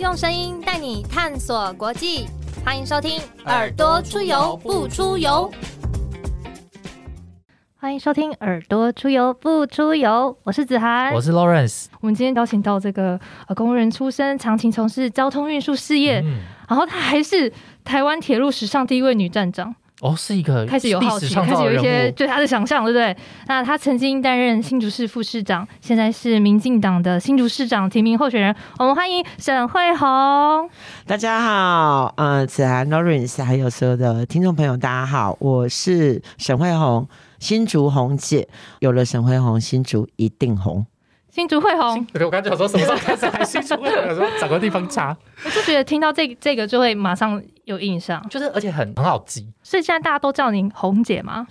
用声音带你探索国际，欢迎收听耳朵出游不出游。欢迎收听耳朵出游不出游，我是子涵，我是 Lawrence。 我们今天邀请到这个公务人出身，长期从事交通运输事业，然后她还是台湾铁路史上第一位女站长。哦，是一个开始有好奇，开始有一些对他的想象，对不对？那他曾经担任新竹市副市长，现在是民进党的新竹市长提名候选人。我们欢迎沈慧虹。大家好，子涵 Lawrence 还有所有的听众朋友，大家好，我是沈慧虹，新竹虹姐。有了沈慧虹，新竹一定红。新竹慧虹，我刚才想说什么时候开始来新竹慧虹，说找个地方查，我就觉得听到这个就会马上有印象，就是而且很好记。所以现在大家都叫您虹姐吗？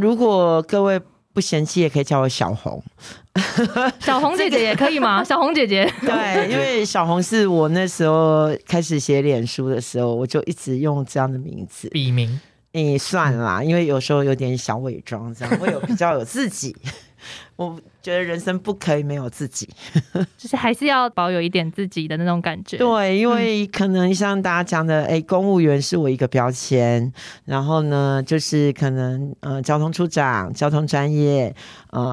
如果各位不嫌弃，也可以叫我小虹。小虹姐姐也可以吗？小虹姐姐，对，因为小虹是我那时候开始写脸书的时候，我就一直用这样的名字笔名。算啦，因为有时候有点小伪装，这样会有比较有自己。我觉得人生不可以没有自己，就是还是要保有一点自己的那种感觉。对，因为可能像大家讲的，公务员是我一个标签，然后呢，就是可能交通处长、交通专业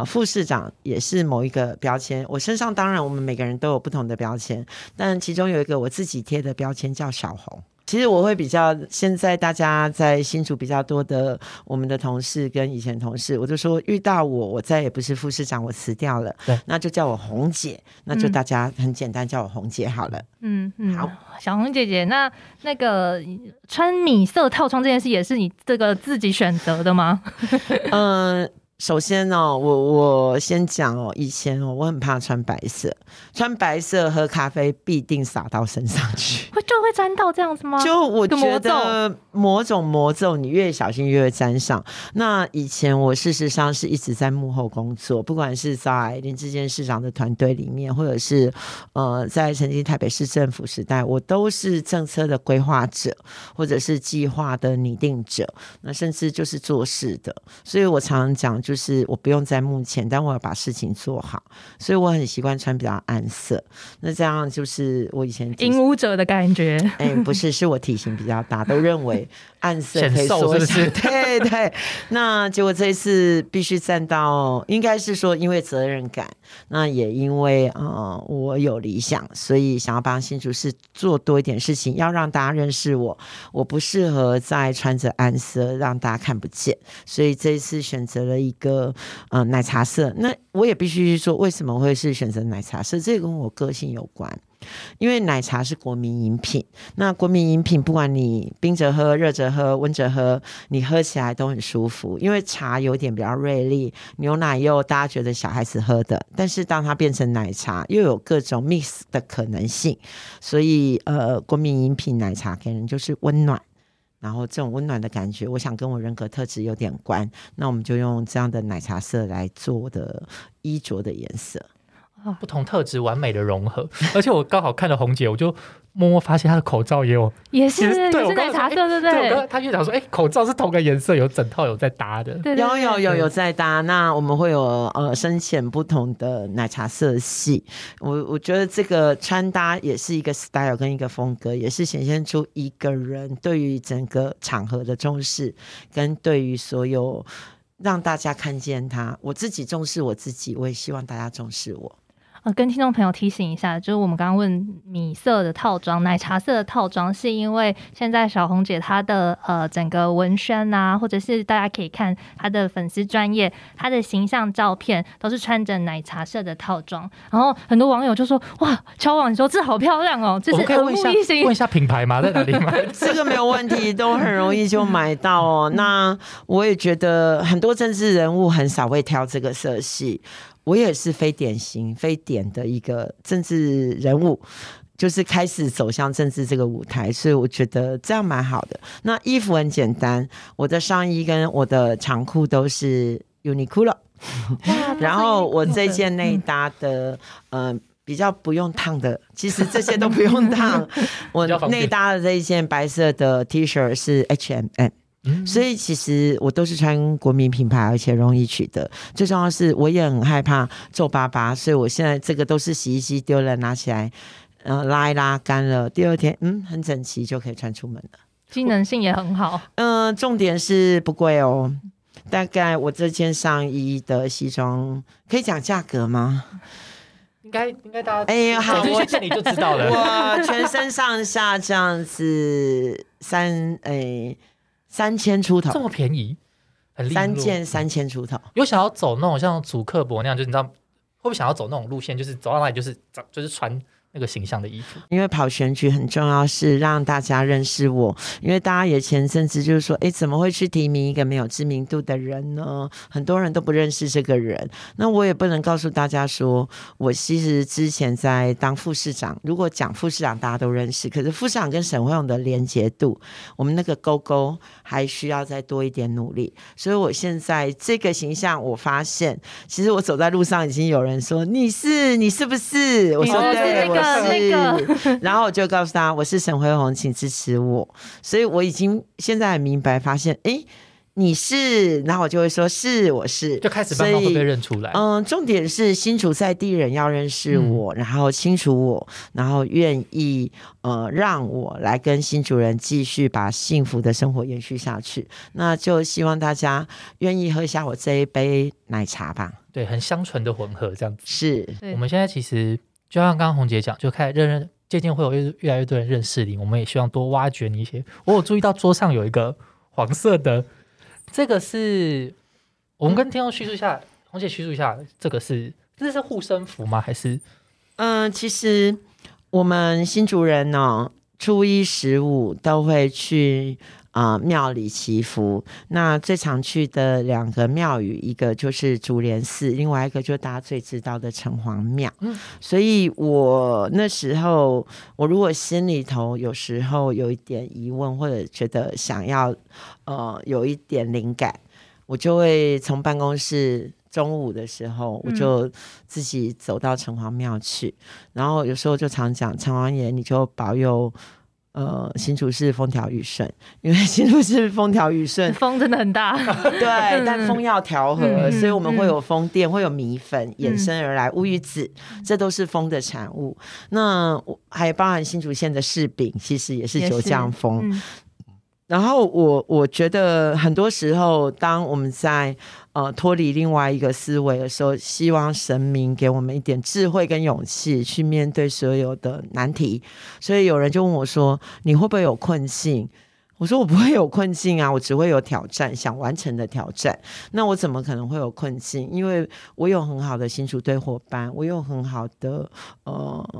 副市长也是某一个标签。我身上当然我们每个人都有不同的标签，但其中有一个我自己贴的标签叫小虹。其实我会比较，现在大家在新竹比较多的我们的同事跟以前同事，我就说遇到我再也不是副市长，我辞掉了，那就叫我虹姐，那就大家很简单叫我虹姐好了。好，小虹姐姐，那个穿米色套装这件事也是你这个自己选择的吗？首先我先讲以前我很怕穿白色喝咖啡必定洒到身上去，就会沾到这样子吗？就我觉得某种魔咒，你越小心越会沾上。那以前我事实上是一直在幕后工作，不管是在林智坚市长的团队里面，或者是在曾经台北市政府时代，我都是政策的规划者，或者是计划的拟定者，那甚至就是做事的。所以我常常讲，就是我不用在幕前，但我要把事情做好，所以我很习惯穿比较暗色。那这样就是我以前影舞者的感觉。不是，是我体型比较大，都认为暗色可以缩小，是不是？对对。那结果这一次必须站到，应该是说因为责任感，那也因为我有理想，所以想要帮新竹市做多一点事情，要让大家认识我。我不适合再穿着暗色让大家看不见，所以这一次选择了一个奶茶色。那我也必须说，为什么会是选择奶茶色？这跟我个性有关。因为奶茶是国民饮品，那国民饮品不管你冰着喝、热着喝、温着喝，你喝起来都很舒服。因为茶有点比较锐利，牛奶又大家觉得小孩子喝的，但是当它变成奶茶，又有各种 mix 的可能性。所以国民饮品奶茶给人就是温暖，然后这种温暖的感觉，我想跟我人格特质有点关。那我们就用这样的奶茶色来做我的衣着的颜色。不同特质完美的融合，而且我刚好看了虹姐，我就默默发现她的口罩也是对，也是奶茶色，对不对？她就想说，口罩是同个颜色，有整套有在搭的，对对对，有在搭。那我们会有深浅不同的奶茶色系。我觉得这个穿搭也是一个 style 跟一个风格，也是显现出一个人对于整个场合的重视，跟对于所有让大家看见他。我自己重视我自己，我也希望大家重视我。跟听众朋友提醒一下，就是我们刚刚问米色的套装、奶茶色的套装，是因为现在小虹姐她的整个文宣啊，或者是大家可以看她的粉丝专页，她的形象照片都是穿着奶茶色的套装。然后很多网友就说：“哇，乔网，你说这好漂亮哦！”这是耳目一新。问一下品牌吗？在哪里买？这个没有问题，都很容易就买到哦。那我也觉得很多政治人物很少会挑这个色系。我也是非典型、非典的一个政治人物，就是开始走向政治这个舞台，所以我觉得这样蛮好的。那衣服很简单，我的上衣跟我的长裤都是 Uniqlo， 然后我这件内搭的比较不用烫的，其实这些都不用烫。我内搭的这一件白色的 T 恤是 H&M。所以其实我都是穿国民品牌，而且容易取得。最重要是我也很害怕皱巴巴，所以我现在这个都是洗衣机丢了拿起来拉一拉干了，第二天很整齐就可以穿出门了，机能性也很好。重点是不贵哦，大概我这件上衣的西装可以讲价格吗？应该大家好，我这里就知道了。我全身上下这样子3000出头，这么便宜，很利落。3件3000出头。有想要走那种像祖克伯那样，就是你知道会不会想要走那种路线，就是走到哪里就是穿那个形象的衣服？因为跑选举很重要，是让大家认识我。因为大家也前阵子就是说，怎么会去提名一个没有知名度的人呢？很多人都不认识这个人。那我也不能告诉大家说，我其实之前在当副市长。如果讲副市长，大家都认识。可是副市长跟沈慧虹的连结度，我们那个勾勾还需要再多一点努力。所以我现在这个形象，我发现，其实我走在路上已经有人说你是不是？我说对，我。是，然后我就告诉他我是沈慧虹，请支持我。所以我已经现在很明白，发现你是，然后我就会说是，我是，就开始慢慢会被认出来。重点是新竹在地人要认识我，然后清楚我，然后愿意让我来跟新竹人继续把幸福的生活延续下去。那就希望大家愿意喝下我这一杯奶茶吧。对，很香醇的混合这样子。是我们现在其实。就像刚刚红姐讲，就开始渐渐会有越来越多人认识你。我们也希望多挖掘你一些。我有注意到桌上有一个黄色的，这个是我们跟听众叙述一下，红姐叙述一下，这是护身符吗？还是？其实我们新竹人呢，初一十五都会去。庙里祈福，那最常去的2个庙宇，一个就是竹联寺，另外一个就是大家最知道的城隍庙。所以我那时候，我如果心里头有时候有一点疑问，或者觉得想要有一点灵感，我就会从办公室中午的时候，我就自己走到城隍庙去。然后有时候就常讲，城隍爷你就保佑新竹市风调雨顺，因为新竹市风调雨顺，风真的很大，对，但风要调和，所以我们会有风电，会有米粉衍生而来，乌鱼子，这都是风的产物。那还包含新竹县的柿饼，其实也是九降风。然后我觉得很多时候，当我们在脱离另外一个思维的时候，希望神明给我们一点智慧跟勇气去面对所有的难题。所以有人就问我说，你会不会有困境？我说我不会有困境啊，我只会有挑战，想完成的挑战。那我怎么可能会有困境？因为我有很好的新竹队伙伴，我有很好的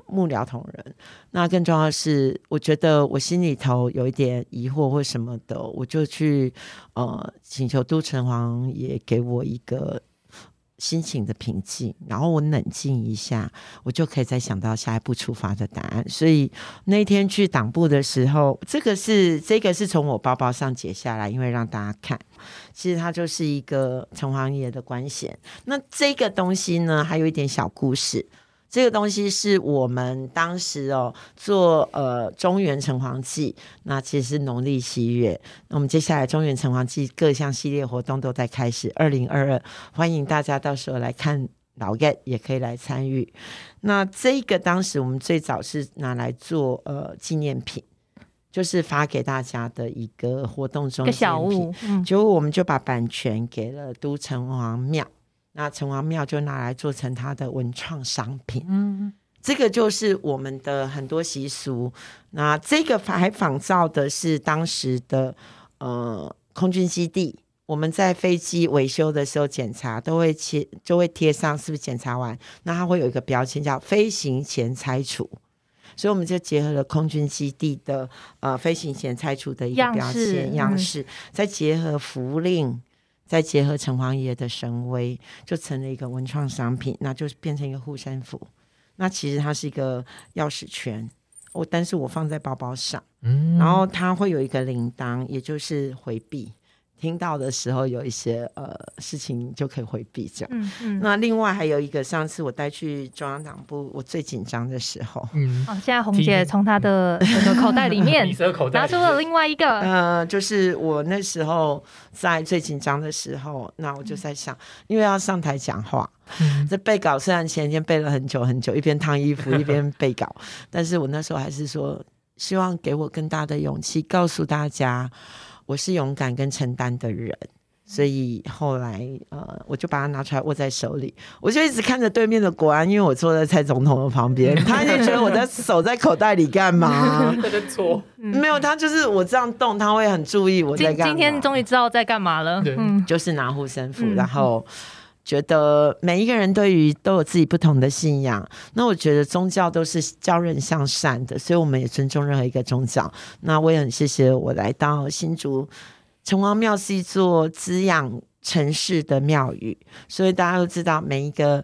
幕僚同仁。那更重要的是，我觉得我心里头有一点疑惑或什么的，我就去请求都城隍爷给我一个心情的平静，然后我冷静一下，我就可以再想到下一步出发的答案。所以那天去党部的时候，这个是从我包包上解下来，因为让大家看，其实它就是一个城隍爷的官衔。那这个东西呢，还有一点小故事。这个东西是我们当时做中原城隍祭，那其实是农历7月。那我们接下来中原城隍祭各项系列活动都在开始，2022欢迎大家到时候来看老爷，也可以来参与。那这个当时我们最早是拿来做纪念品，就是发给大家的一个活动中的纪念品。结果我们就把版权给了都城隍庙。那城隍庙就拿来做成它的文创商品。这个就是我们的很多习俗。那这个还仿照的是当时的空军基地，我们在飞机维修的时候检查都会就会贴上是不是检查完，那它会有一个标签叫飞行前拆除。所以我们就结合了空军基地的飞行前拆除的一个标签样式，再结合符令，再结合城隍爷的神威，就成了一个文创商品，那就变成一个护身符。那其实它是一个钥匙圈，但是我放在包包上，然后它会有一个铃铛，也就是回避听到的时候有一些事情就可以回避这样。那另外还有一个，上次我带去中央党部我最紧张的时候，现在洪姐从她的口袋里面拿出了另外一个就是我那时候在最紧张的时候，那我就在想，因为要上台讲话，这背稿虽然前一天背了很久很久，一边烫衣服一边背稿但是我那时候还是说希望给我更大的勇气，告诉大家我是勇敢跟承担的人，所以后来我就把它拿出来握在手里，我就一直看着对面的国安，因为我坐在蔡总统的旁边，他就觉得我的手在口袋里干嘛他在搓，没有，他就是我这样动他会很注意我在干嘛。今天终于知道在干嘛了，就是拿护身符，然后觉得每一个人对于都有自己不同的信仰，那我觉得宗教都是教人向善的，所以我们也尊重任何一个宗教。那我也很谢谢我来到新竹城隍庙，是一座滋养城市的庙宇，所以大家都知道每一个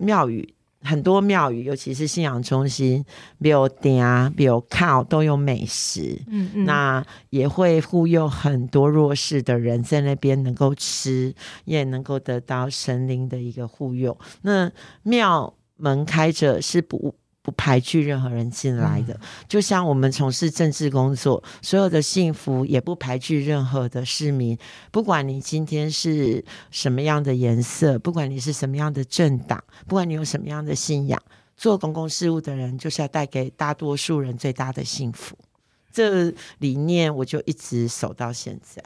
庙宇，很多庙宇尤其是信仰中心庙埕庙口都有美食，那也会护佑很多弱势的人在那边能够吃，也能够得到神灵的一个护佑。那庙门开着是不排拒任何人进来的，就像我们从事政治工作，所有的幸福也不排拒任何的市民，不管你今天是什么样的颜色，不管你是什么样的政党，不管你有什么样的信仰，做公共事务的人就是要带给大多数人最大的幸福。这理念我就一直守到现在，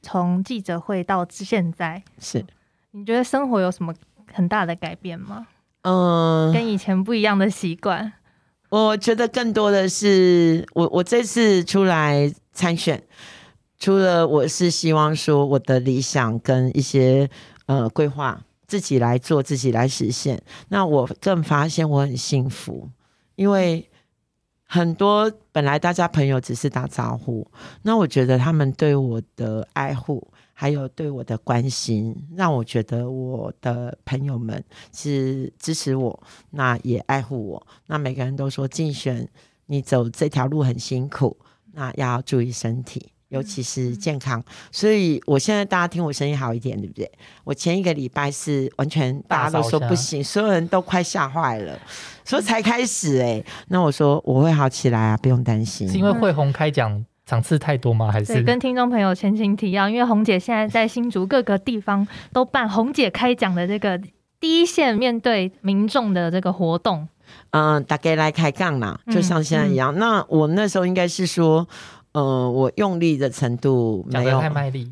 从记者会到现在。是你觉得生活有什么很大的改变吗？跟以前不一样的习惯，我觉得更多的是我这次出来参选，除了我是希望说我的理想跟一些规划自己来做自己来实现，那我更发现我很幸福，因为很多本来大家朋友只是打招呼，那我觉得他们对我的爱护还有对我的关心，让我觉得我的朋友们是支持我，那也爱护我。那每个人都说竞选你走这条路很辛苦，那要注意身体，尤其是健康。所以我现在大家听我声音好一点，对不对？我前一个礼拜是完全大家都说不行，所有人都快吓坏了，说才开始那我说我会好起来啊，不用担心。是因为慧虹开讲场次太多吗？还是对，跟听众朋友前情提要，因为洪姐现在在新竹各个地方都办洪姐开讲的这个第一线面对民众的这个活动。大家来开讲啦，就像现在一样。那我那时候应该是说，我用力的程度没有讲得太卖力。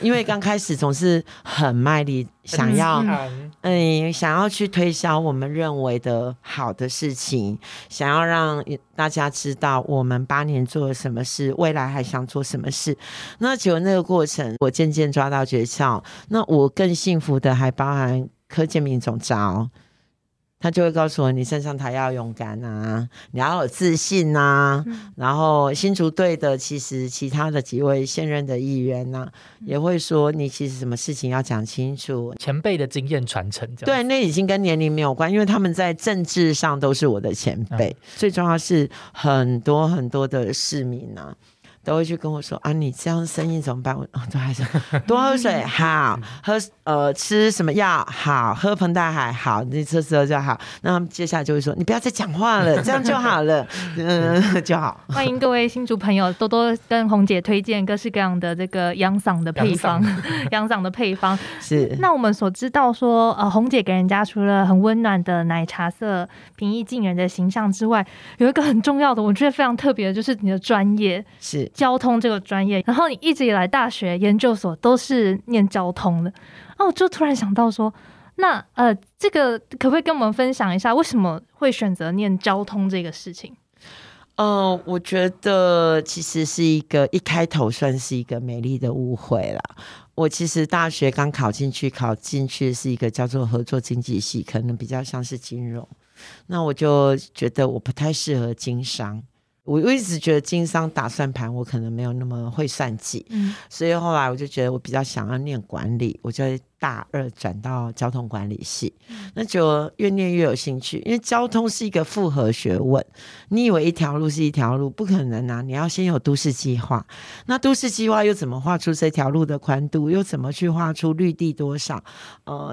因为刚开始总是很卖力想要去推销我们认为的好的事情，想要让大家知道我们8年做了什么事，未来还想做什么事。那结果那个过程我渐渐抓到诀窍。那我更幸福的还包含柯建铭总召，他就会告诉我你身上台要勇敢啊，你要有自信啊，然后新竹队的其实其他的几位现任的议员啊，也会说你其实什么事情要讲清楚，前辈的经验传承这样。对，那已经跟年龄没有关，因为他们在政治上都是我的前辈，最重要是很多很多的市民啊都会去跟我说啊，你这样生意怎么办？我都还是多喝水好，吃什么药好，喝膨大海好，你吃时候就好。那他们接下来就会说你不要再讲话了，这样就好了，就好。欢迎各位新竹朋友多多跟洪姐推荐各式各样的这个养嗓的配方，养嗓的配方是。那我们所知道说，洪姐给人家除了很温暖的奶茶色、平易近人的形象之外，有一个很重要的，我觉得非常特别的，就是你的专业是。交通这个专业，然后你一直以来大学研究所都是念交通的，我就突然想到说，那这个可不可以跟我们分享一下为什么会选择念交通这个事情？我觉得其实是一开头算是一个美丽的误会啦。我其实大学刚考进去是一个叫做合作经济系，可能比较像是金融，那我就觉得我不太适合经商，我一直觉得经商打算盘我可能没有那么会算计，所以后来我就觉得我比较想要念管理，我就大二转到交通管理系，那就越念越有兴趣，因为交通是一个复合学问，你以为一条路是一条路，不可能啊，你要先有都市计划，那都市计划又怎么画出这条路的宽度，又怎么去画出绿地多少，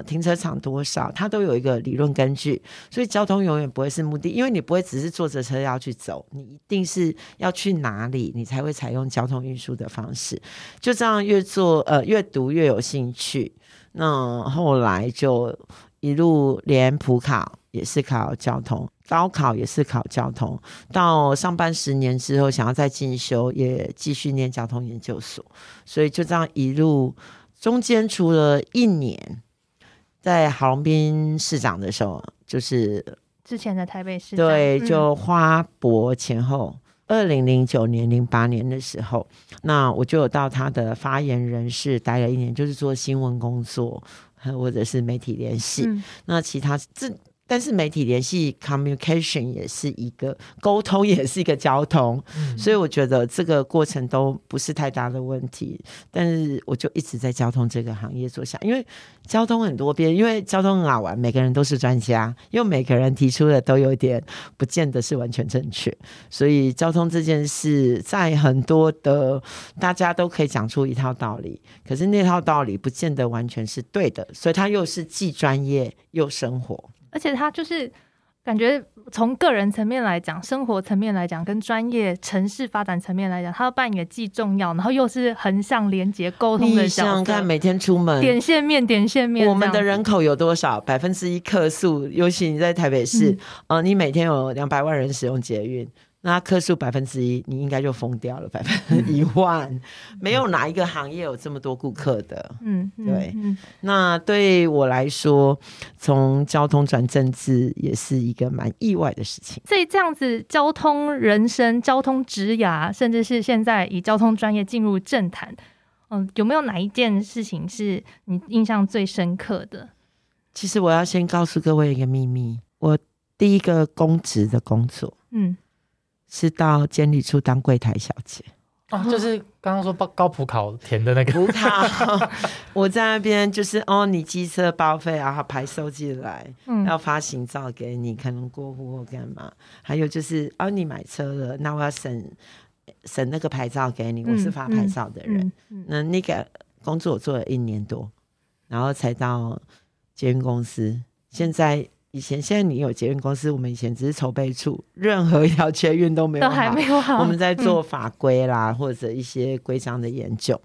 停车场多少，它都有一个理论根据，所以交通永远不会是目的，因为你不会只是坐着车要去走，你一定是要去哪里，你才会采用交通运输的方式，就这样越读越有兴趣，那后来就一路连普考也是考交通，高考也是考交通，到上班10年之后想要再进修也继续念交通研究所，所以就这样一路，中间除了1年在郝龙斌市长的时候，就是之前的台北市长，对，就花博前后2009年、2008年的时候，那我就有到他的发言人室待了1年，就是做新闻工作或者是媒体联系，那其他但是媒体联系 communication 也是一个沟通，也是一个交通，所以我觉得这个过程都不是太大的问题，但是我就一直在交通这个行业做下，因为交通很多边，因为交通很好玩，每个人都是专家，因为每个人提出的都有点不见得是完全正确，所以交通这件事在很多的大家都可以讲出一套道理，可是那套道理不见得完全是对的，所以它又是既专业又生活，而且他就是感觉从个人层面来讲，生活层面来讲，跟专业城市发展层面来讲，他扮演既重要然后又是横向连结沟通的角色。你想想看，每天出门点线面，我们的人口有多少？1%客诉，尤其你在台北市，你每天有200万人使用捷运，那客数1%，你应该就疯掉了，1万、没有哪一个行业有这么多顾客的。对。那对我来说，从交通转政治也是一个蛮意外的事情。所以这样子，交通人生、交通职涯，甚至是现在以交通专业进入政坛，有没有哪一件事情是你印象最深刻的？其实我要先告诉各位一个秘密，我第一个公职的工作，是到监理处当柜台小姐。就是刚刚说高普考填的那个普考我在那边就是你机车报废，然后牌收进来，要发行照给你，可能过户或干嘛，还有就是你买车了，那我要审那个牌照给你，我是发牌照的人。那个工作我做了1年多，然后才到捷运公司。现在你有捷运公司，我们以前只是筹备处，任何一条捷运都没有好，都还没有好，我们在做法规啦，或者一些规章的研究。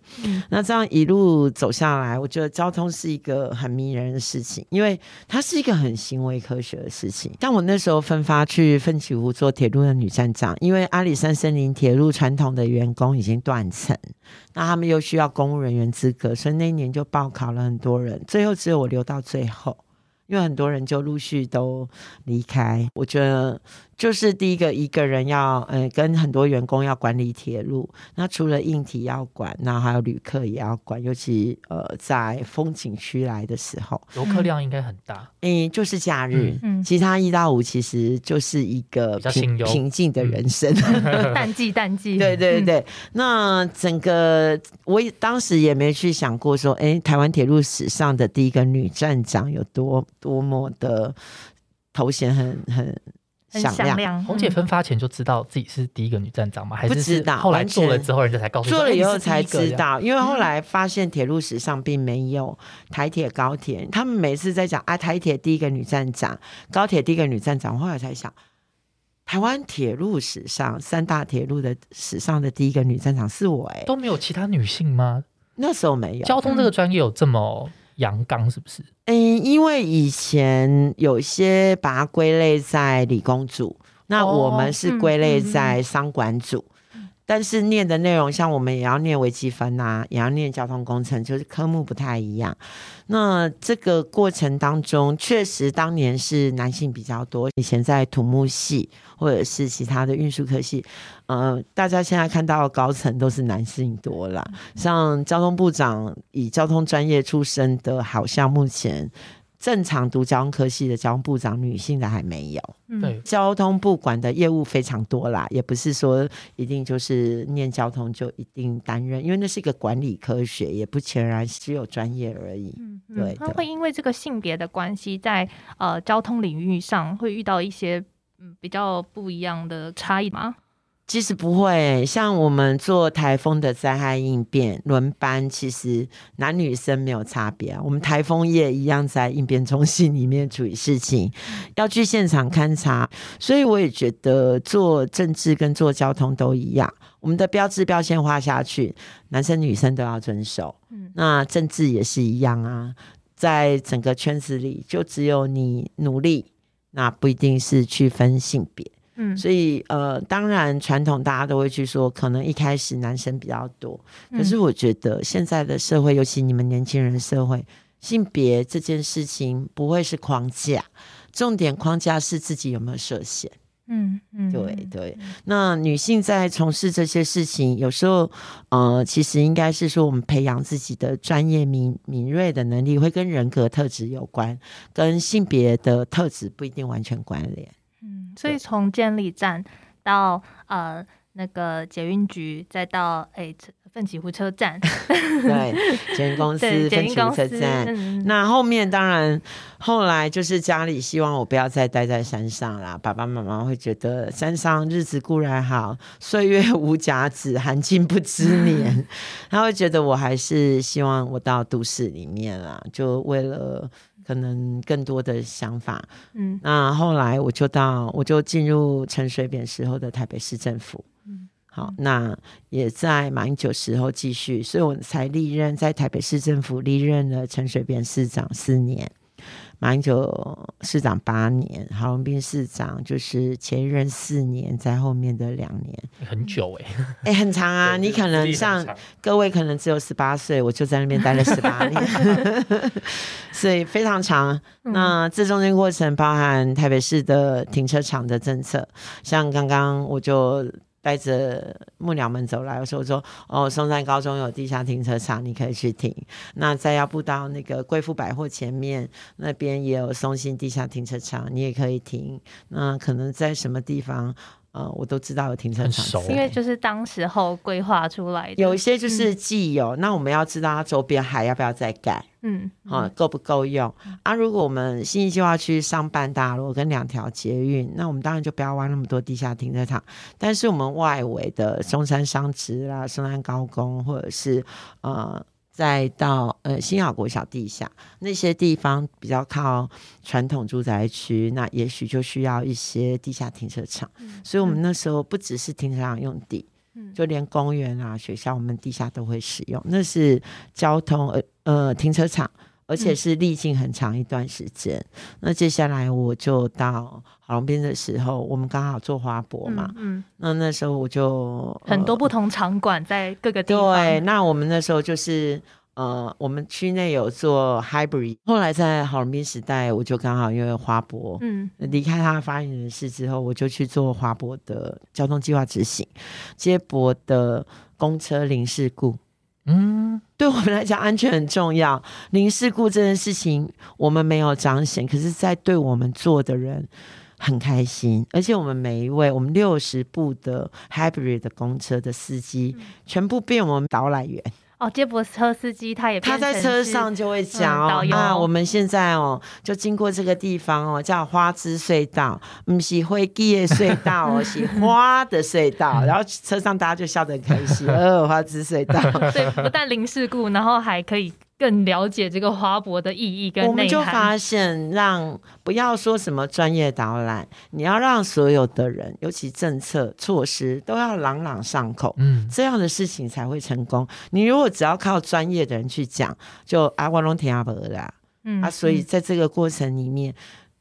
那这样一路走下来，我觉得交通是一个很迷人的事情，因为它是一个很行为科学的事情。像我那时候分发去奋起湖做铁路的女站长，因为阿里山森林铁路传统的员工已经断层，那他们又需要公务人员资格，所以那一年就报考了很多人，最后只有我留到最后，因为很多人就陆续都离开。我觉得就是第一个，一个人要跟很多员工要管理铁路，那除了硬体要管，那还有旅客也要管，尤其在风景区来的时候，游客量应该很大。就是假日，其他1到5其实就是一个平静的人生，淡季。对、那整个我当时也没去想过说，台湾铁路史上的第一个女站长有多么的头衔很响亮。红姐分发前就知道自己是第一个女站长吗？还是不知道，后来做了之后人家才告诉你？做了以后才知道，因为后来发现铁路史上并没有台铁高铁，他们每次在讲台铁第一个女站长，高铁第一个女站长，后来才想台湾铁路史上3大铁路的史上的第一个女站长是我。都没有其他女性吗？那时候没有。交通这个专业有这么阳刚是不是？因为以前有些把它归类在理工组，那我们是归类在商管组，但是念的内容，像我们也要念微积分啊，也要念交通工程，就是科目不太一样。那这个过程当中，确实当年是男性比较多，以前在土木系或者是其他的运输科系，大家现在看到的高层都是男性多啦。像交通部长以交通专业出身的，好像目前正常读交通科系的交通部长女性的还没有、嗯、交通部管的业务非常多啦，也不是说一定就是念交通就一定担任，因为那是一个管理科学，也不全然只有专业而已、嗯嗯、对，他会因为这个性别的关系在、交通领域上会遇到一些、比较不一样的差异吗？其实不会，像我们做台风的灾害应变轮班，其实男女生没有差别、啊、我们台风业一样在应变中心里面处理事情，要去现场勘察，所以我也觉得做政治跟做交通都一样，我们的标志标线画下去，男生女生都要遵守、嗯、那政治也是一样啊，在整个圈子里就只有你努力，那不一定是去分性别，嗯、所以当然传统大家都会去说可能一开始男生比较多，可是我觉得现在的社会、嗯、尤其你们年轻人的社会，性别这件事情不会是框架，重点框架是自己有没有设限。嗯嗯，对对，那女性在从事这些事情有时候其实应该是说我们培养自己的专业 敏锐的能力，会跟人格特质有关，跟性别的特质不一定完全关联。所以从监理站到那个捷运局，再到奋起湖车站，对，捷运公司奋起湖车站、嗯、那后面当然后来就是家里希望我不要再待在山上啦，爸爸妈妈会觉得山上日子固然好，岁月无甲子，寒尽不知年他会觉得我还是希望我到都市里面啦，就为了可能更多的想法。嗯，那后来我就进入陈水扁时候的台北市政府。嗯，好，那也在马英九时候继续，所以我才历任在台北市政府，历任了陈水扁市长4年，马英九市长8年，郝龙斌市长就是前任4年，在后面的2年，很久欸很长啊你可能像各位可能只有18岁，我就在那边待了18年所以非常长。那这中间过程包含台北市的停车场的政策，像刚刚我就带着幕僚们走来，我说哦，松山高中有地下停车场，你可以去停。那再要步到那个贵妇百货前面那边也有松信地下停车场，你也可以停。那可能在什么地方我都知道有停车场，因为就是当时候规划出来的，有一些就是既有、嗯、那我们要知道它周边还要不要再盖，嗯，够不够用啊？如果我们信义计划区上半大路跟2条捷运，那我们当然就不要挖那么多地下停车场，但是我们外围的松山商职啦、松山高工，或者是再到新澳国小地下，那些地方比较靠传统住宅区，那也许就需要一些地下停车场、嗯、所以我们那时候不只是停车场用地、嗯、就连公园啊、学校我们地下都会使用，那是交通停车场，而且是历经很长一段时间、嗯、那接下来我就到郝龙斌的时候，我们刚好做花博嘛，嗯嗯，那时候我就很多不同场馆在各个地方，对，那我们那时候就是我们区内有做 Hybrid， 后来在郝龙斌时代我就刚好因为花博离开他发言人室之后，我就去做花博的交通计划执行，接驳的公车零事故。嗯，对我们来讲安全很重要，零事故这件事情我们没有彰显，可是在对我们做的人很开心，而且我们每一位，我们60部的 Hybrid 的公车的司机、嗯、全部变我们导览员哦，接驳车司机他也变成他在车上就会讲哦、我们现在哦就经过这个地方哦，叫花枝隧道，不是灰机的隧道哦，是花的隧道，然后车上大家就笑得很开心花枝隧道对，不但零事故，然后还可以更了解这个花博的意义跟内涵。我们就发现让不要说什么专业导览，你要让所有的人，尤其政策措施都要朗朗上口，嗯，这样的事情才会成功。你如果只要靠专业的人去讲，就我都听不懂啦，嗯啊，所以在这个过程里面，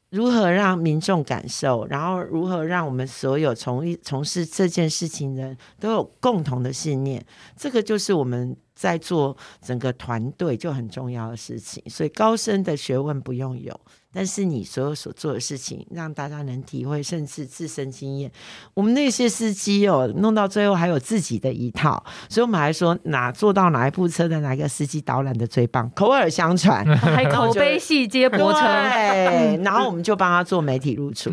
如何让民众感受，然后如何让我们所有从事这件事情的人都有共同的信念，这个就是我们在做整个团队就很重要的事情，所以高深的学问不用有，但是你所有所做的事情让大家能体会，甚至自身经验。我们那些司机哦，弄到最后还有自己的一套，所以我们还说哪坐到哪一部车的哪一个司机导览的最棒，口耳相传，还口碑细接驳车，对，然后我们就帮他做媒体露出，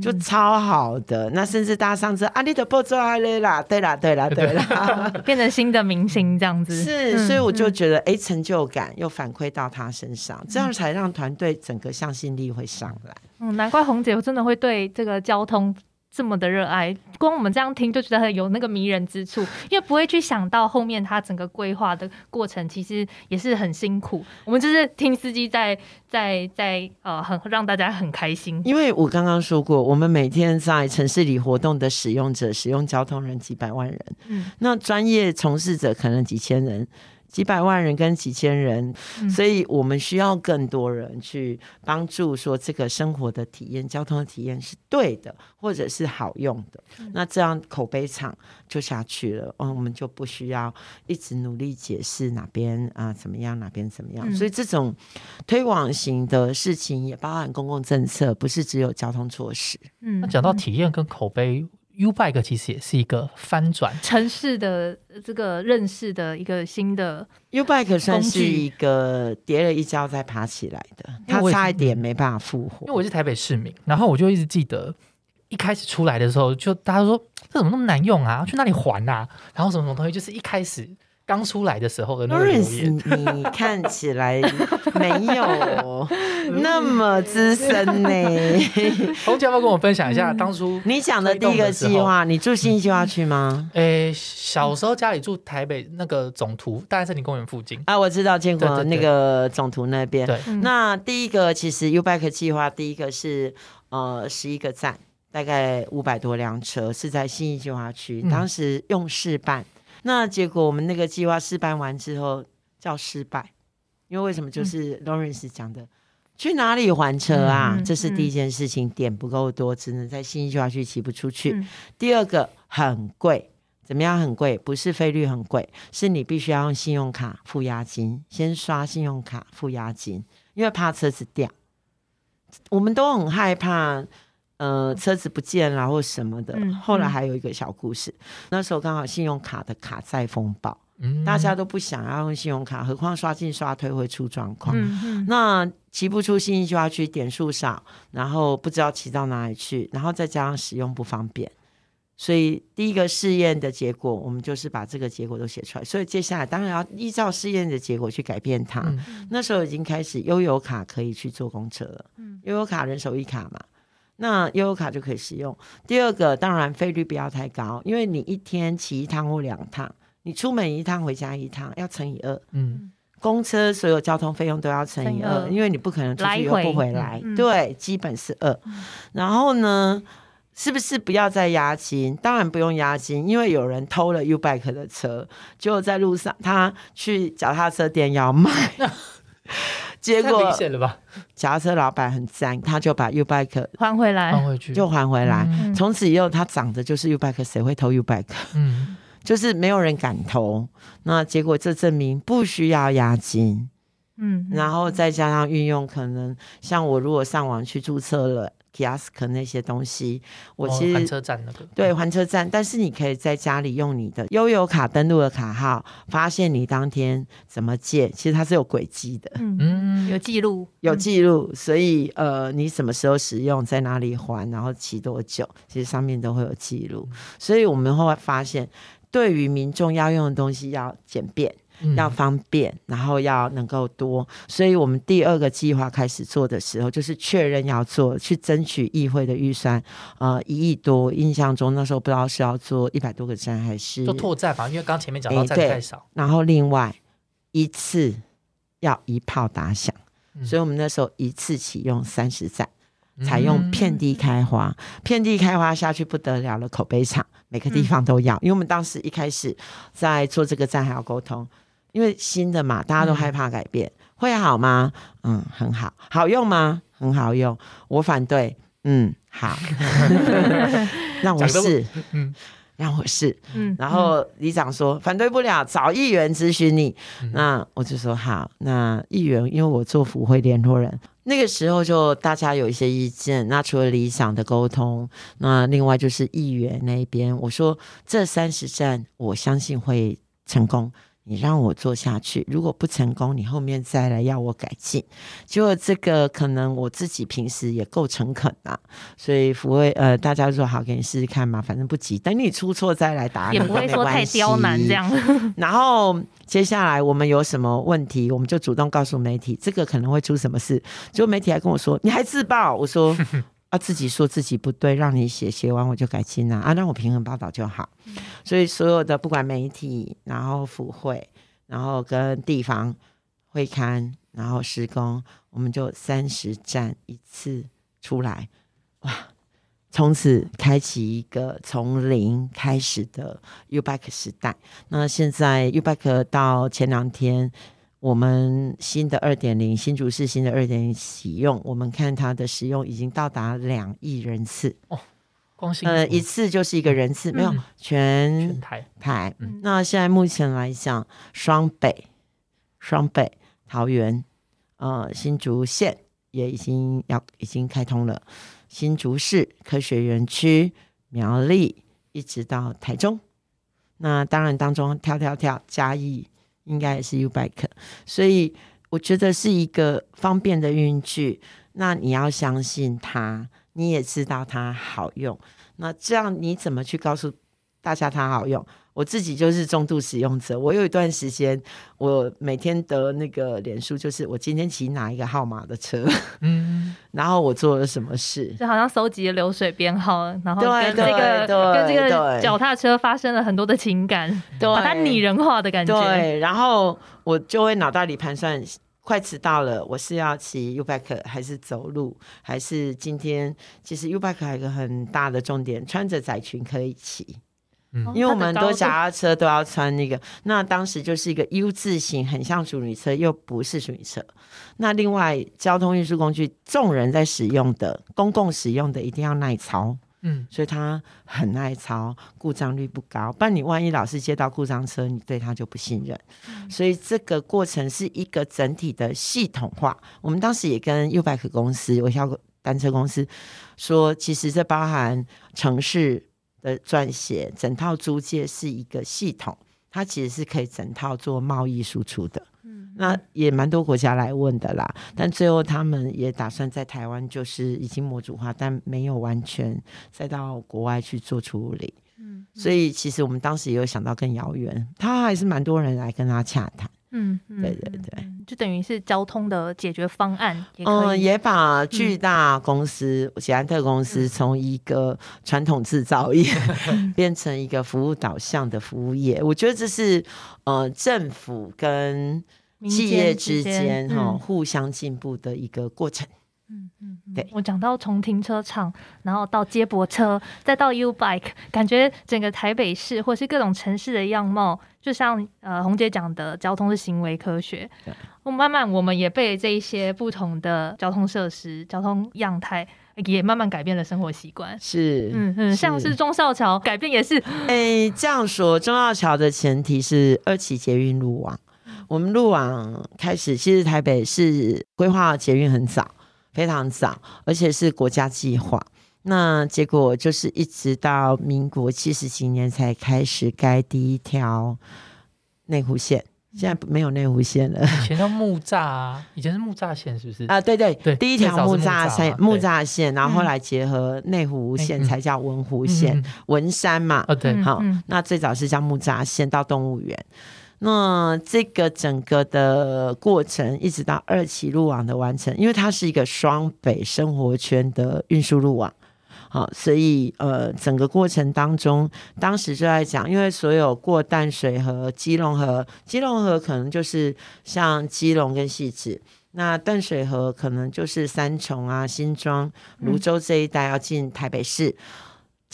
就超好的。那甚至大家上车啊，你就不做啊嘞啦，对啦对啦对啦，变成新的明星这样子。是，所以我就觉得哎，成就感又反馈到他身上，这样才让团队整个向心力会上来。难怪洪姐真的会对这个交通这么的热爱，光我们这样听就觉得有那个迷人之处，因为不会去想到后面他整个规划的过程其实也是很辛苦，我们就是听司机在很让大家很开心。因为我刚刚说过，我们每天在城市里活动的使用者，使用交通人几百万人，那专业从事者可能几千人，几百万人跟几千人，所以我们需要更多人去帮助说这个生活的体验，交通的体验是对的或者是好用的，那这样口碑场就下去了。我们就不需要一直努力解释哪边怎么样哪边怎么样，所以这种推广型的事情也包含公共政策，不是只有交通措施。那讲到体验跟口碑，U-Bike 其实也是一个翻转城市的这个认识的一个新的 U-Bike， 算是一个跌了一跤再爬起来的，它差一点没办法复活。因为我是台北市民，然后我就一直记得一开始出来的时候就大家说这怎么那么难用啊，去哪里还啊，然后什么什么东西，就是一开始刚出来的时候的那个留言。 Lawrence， 你看起来没有那么资深呢。洪姐要不要跟我分享一下当初你讲的第一个计划？你住新义计划区吗？小时候家里住台北那个总图大安森林公园附近啊，我知道见过那个总图那边。对，那第一个其实 U-Bike 计划第一个是11个站大概500多辆车，是在新义计划区，当时用试办。那结果我们那个计划试办完之后叫失败，因为为什么？就是 Lawrence 讲的，去哪里还车啊？这是第一件事情，点不够多，只能在新义计划区骑不出去。第二个很贵，怎么样很贵？不是费率很贵，是你必须要用信用卡付押金，先刷信用卡付押金，因为怕车子掉。我们都很害怕车子不见了或什么的。后来还有一个小故事，那时候刚好信用卡的卡债风暴，大家都不想要用信用卡，何况刷进刷退会出状况。那骑不出新义计划区，点数少，然后不知道骑到哪里去，然后再加上使用不方便，所以第一个试验的结果我们就是把这个结果都写出来，所以接下来当然要依照试验的结果去改变它。那时候已经开始悠游卡可以去坐公车了，悠游卡人手一卡嘛，那悠游卡就可以使用。第二个当然费率不要太高，因为你一天骑一趟或两趟，你出门一趟回家一趟要乘以2，公车所有交通费用都要乘以2，因为你不可能出去又不回来，对，基本是2。然后呢，是不是不要再押金？当然不用押金，因为有人偷了 U-Bike 的车，结果在路上他去脚踏车店要卖结果太明显了吧，脚踏车老板很赞，他就把 U-Bike 还回来，就还回来。从此以后他长的就是 U-Bike， 谁会偷 U-Bike？ 就是没有人敢偷。那结果这证明不需要押金，然后再加上运用，可能像我如果上网去注册了 Kiosk 那些东西，我其实还车站那个，对，还车站，但是你可以在家里用你的悠游卡登录的卡号，发现你当天怎么借，其实它是有轨迹的，有记录，有记录，所以你什么时候使用，在哪里还，然后骑多久，其实上面都会有记录。所以我们后来发现，对于民众要用的东西要简便，要方便，然后要能够多，所以我们第二个计划开始做的时候，就是确认要做，去争取议会的预算，1亿多，印象中那时候不知道是要做100多个站还是就拓站嘛，因为刚前面讲到站太少，然后另外一次要一炮打响，所以我们那时候一次启用30站，采用遍地开花，遍地开花下去不得了了，口碑场每个地方都要。因为我们当时一开始在做这个站还要沟通，因为新的嘛，大家都害怕改变，会好吗？很好。好用吗？很好用。我反对。好。让我试，让我试。然后里长说反对不了，找议员咨询你。那我就说好。那议员因为我做府会联络人，那个时候就大家有一些意见，那除了理想的沟通，那另外就是议员那边，我说这30站我相信会成功，你让我做下去，如果不成功你后面再来要我改进。结果这个可能我自己平时也够诚恳啊，所以不会大家说好给你试试看嘛，反正不急，等你出错再来答案，也不会说太刁难这样。然后接下来我们有什么问题我们就主动告诉媒体这个可能会出什么事。结果媒体还跟我说你还自爆，我说啊，自己说自己不对，让你写完我就改进啊，让我平衡报道就好。所以所有的不管媒体，然后府会，然后跟地方会刊，然后施工，我们就30站一次出来。哇，从此开启一个从零开始的 U-Bike 时代。那现在 U-Bike 到前2天我们新的 2.0 新竹市新的 2.0 使用，我们看它的使用已经到达2亿人次、哦、光新竹一次就是一个人次、没有全台、那现在目前来讲双北桃园新竹县也已经开通了，新竹市科学园区苗栗一直到台中，那当然当中跳嘉义应该也是 U-Bike， 所以我觉得是一个方便的运具，那你要相信它，你也知道它好用，那这样你怎么去告诉大家它好用？我自己就是重度使用者，我有一段时间我每天的那个脸书就是我今天骑哪一个号码的车然后我做了什么事，就好像搜集流水编号，然后跟这个脚踏车发生了很多的情感，把它拟人化的感觉。对，然后我就会脑袋里盘算快迟到了，我是要骑 U-Bike 还是走路，还是今天其实 U-Bike 还有一个很大的重点，穿着窄裙可以骑，因为我们都脚踏车都要穿那个，那当时就是一个 U 字型，很像淑女车又不是淑女车。那另外交通运输工具众人在使用的公共使用的一定要耐操所以它很耐操，故障率不高，不然你万一老是接到故障车你对它就不信任所以这个过程是一个整体的系统化。我们当时也跟 U-Bike 公司微笑单车公司说，其实这包含城市的撰写，整套租借是一个系统，它其实是可以整套做贸易输出的那也蛮多国家来问的啦，但最后他们也打算在台湾就是已经模组化，但没有完全再到国外去做处理所以其实我们当时也有想到更遥远，他还是蛮多人来跟他洽谈对对对，就等于是交通的解决方案也可以也把巨大公司捷安特公司从一个传统制造业变成一个服务导向的服务业。我觉得这是政府跟企业之间互相进步的一个过程对，我讲到从停车场然后到接驳车再到 U-Bike， 感觉整个台北市或是各种城市的样貌，就像洪姐讲的交通是行为科学，慢慢我们也被这一些不同的交通设施交通样态也慢慢改变了生活习惯。是像是忠孝桥改变也是这样说，忠孝桥的前提是2期捷运路网，我们路网开始其实台北市规划捷运很早，非常早，而且是国家计划，那结果就是一直到民国70几年才开始盖第一条内湖线，现在没有内湖线了，以前叫木栅啊，以前是木栅线是不是啊？对 对， 对，第一条木栅线，然后后来结合内湖线才叫文湖线文山嘛对好那最早是叫木栅线到动物园。那这个整个的过程一直到2期路网的完成，因为它是一个双北生活圈的运输路网所以整个过程当中当时就在讲，因为所有过淡水河基隆河可能就是像基隆跟汐止，那淡水河可能就是三重啊新庄芦洲这一带要进台北市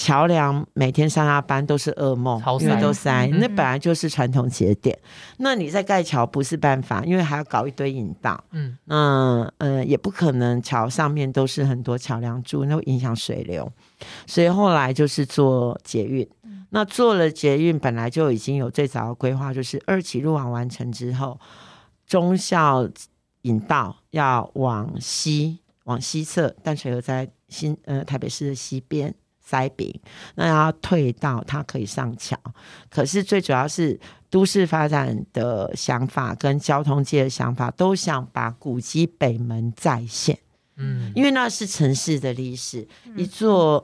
桥梁，每天上下班都是噩梦，因为都塞那本来就是传统节点那你在盖桥不是办法，因为还要搞一堆引道也不可能桥上面都是很多桥梁柱，那会影响水流，所以后来就是做捷运那做了捷运本来就已经有最早的规划，就是2期路网完成之后，忠孝引道要往西，往西侧，淡水河在台北市的西边塞饼，那要退到它可以上桥。可是最主要是都市发展的想法跟交通界的想法都想把古迹北门再现，因为那是城市的历史，一座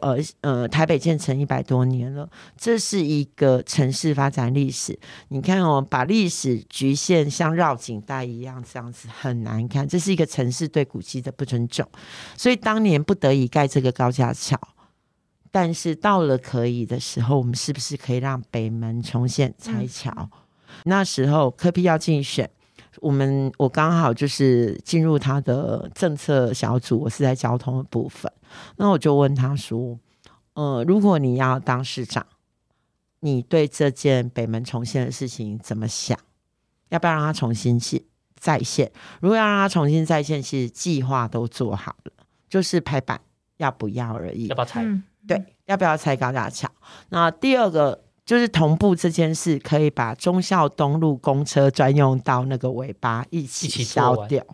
台北建成100多年了，这是一个城市发展历史。你看哦，把历史局限像绕颈带一样，这样子很难看，这是一个城市对古迹的不尊重。所以当年不得已盖这个高架桥，但是到了可以的时候，我们是不是可以让北门重现拆桥？那时候柯 P 要竞选，我刚好就是进入他的政策小组，我是在交通的部分。那我就问他说如果你要当市长，你对这件北门重现的事情怎么想？要不要让它重新再现？如果要让它重新再现，其实计划都做好了，就是排版要不要而已，要不要拆？对，要不要拆高架桥？那第二个就是同步这件事，可以把忠孝东路公车专用道那个尾巴一起消掉，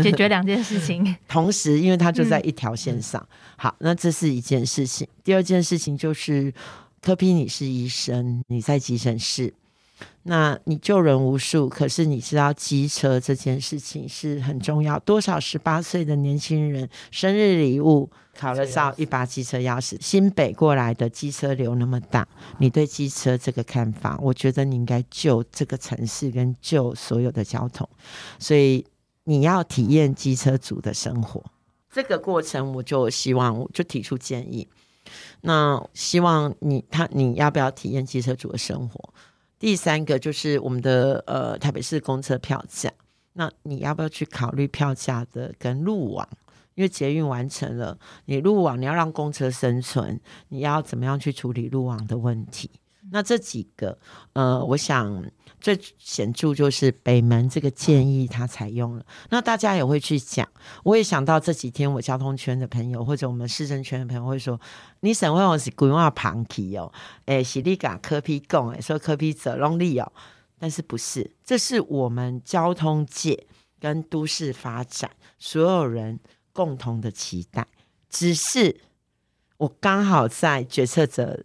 解决两件事情同时，因为它就在一条线上。好，那这是一件事情。第二件事情就是柯 P 你是医生，你在急诊室，那你救人无数，可是你知道机车这件事情是很重要，多少18岁的年轻人生日礼物考了照一把机车钥匙，新北过来的机车流那么大，你对机车这个看法，我觉得你应该救这个城市跟救所有的交通，所以你要体验机车族的生活。这个过程我就希望，我就提出建议，那希望你要不要体验机车族的生活。第三个就是我们的台北市公车票价，那你要不要去考虑票价的跟路网？因为捷运完成了，你路网你要让公车生存，你要怎么样去处理路网的问题？那这几个我想最显著就是北门这个建议他采用了，那大家也会去讲。我也想到这几天我交通圈的朋友或者我们市政圈的朋友会说，你省会我是规划旁去哦，是你跟柯 P 说的，柯 P 做拢你哦，但是不是，这是我们交通界跟都市发展所有人共同的期待。只是我刚好在决策者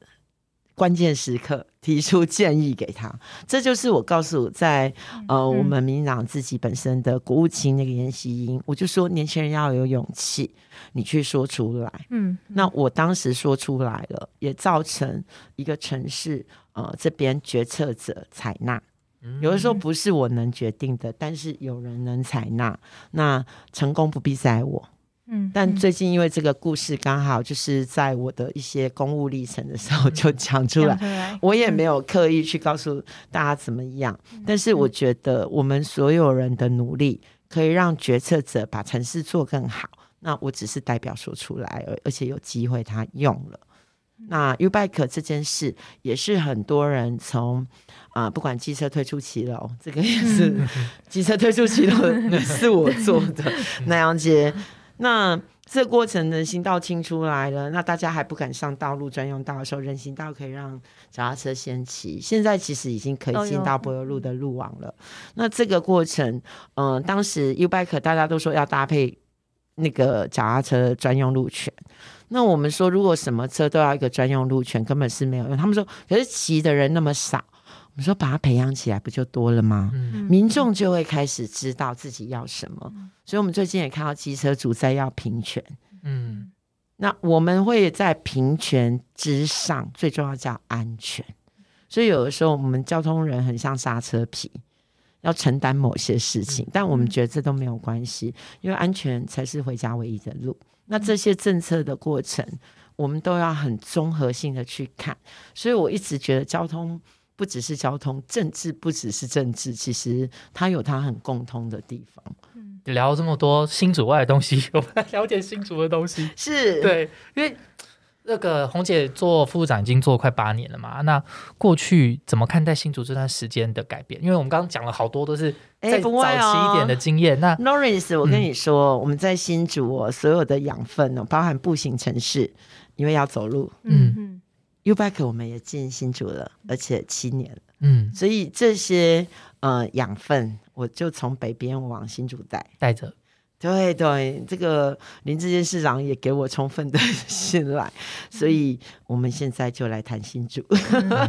关键时刻提出建议给他，这就是我告诉在我们民进党自己本身的国务卿那个研习营，我就说年轻人要有勇气你去说出来。那我当时说出来了，也造成一个城市这边决策者采纳。有的时候不是我能决定的，但是有人能采纳，那成功不必在我。但最近因为这个故事刚好就是在我的一些公务历程的时候就讲出来，我也没有刻意去告诉大家怎么样，但是我觉得我们所有人的努力可以让决策者把城市做更好，那我只是代表说出来，而且有机会他用了。那 U-Bike 这件事也是很多人从不管机车退出骑楼，这个也是机车退出骑楼是我做的南洋街，那这过程人行道清出来了，那大家还不敢上道路专用道的时候，人行道可以让脚踏车先骑，现在其实已经可以进到柏油路的路网了。那这个过程当时 U-Bike 大家都说要搭配那个脚踏车专用路权，那我们说如果什么车都要一个专用路权根本是没有用，他们说可是骑的人那么少，我们说把它培养起来不就多了吗？民众就会开始知道自己要什么，所以我们最近也看到机车族在要平权，那我们会在平权之上最重要叫安全，所以有的时候我们交通人很像刹车皮要承担某些事情，但我们觉得这都没有关系，因为安全才是回家唯一的路。那这些政策的过程我们都要很综合性的去看，所以我一直觉得交通不只是交通，政治不只是政治，其实它有它很共通的地方。聊这么多新竹外的东西，我们来聊点新竹的东西。是，对，因为那个洪姐做副长已经做快8年了嘛，那过去怎么看待新竹这段时间的改变？因为我们刚刚讲了好多都是在早期一点的经验。那 Lawrence 我跟你说，我们在新竹所有的养分包含步行城市，因为要走路， U-Bike 我们也进新竹了，而且7年了，嗯，所以这些养分我就从北边往新竹带着。对对，这个林智坚市长也给我充分的信赖，所以我们现在就来谈新竹、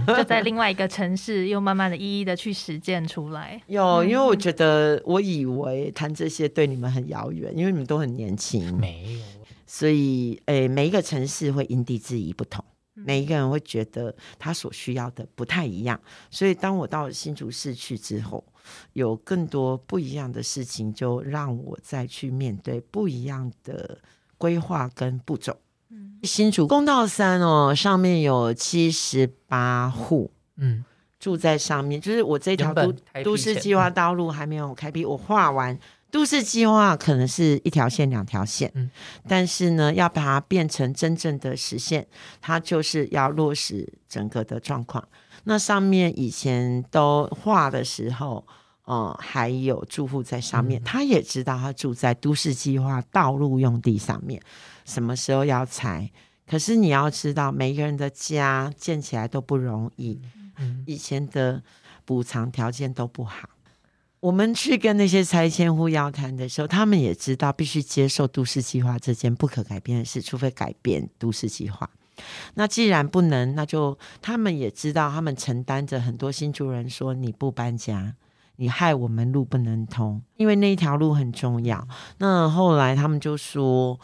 就在另外一个城市又慢慢的一一的去实践出来。有，因为我觉得我以为谈这些对你们很遥远，因为你们都很年轻，没有，所以每一个城市会因地制宜不同，每一个人会觉得他所需要的不太一样，所以当我到新竹市去之后，有更多不一样的事情，就让我再去面对不一样的规划跟步骤。新竹公道3上面有78户，住在上面，就是我这条都市计划道路还没有开辟，我画完都市计划可能是一条线2条线，但是呢要把它变成真正的实现，它就是要落实整个的状况。那上面以前都画的时候还有住户在上面，他也知道他住在都市计划道路用地上面，什么时候要拆，可是你要知道每个人的家建起来都不容易，以前的补偿条件都不好。我们去跟那些拆迁户要谈的时候，他们也知道必须接受都市计划这件不可改变的事，除非改变都市计划。那既然不能，那就他们也知道他们承担着很多新竹人说你不搬家，你害我们路不能通，因为那一条路很重要。那后来他们就说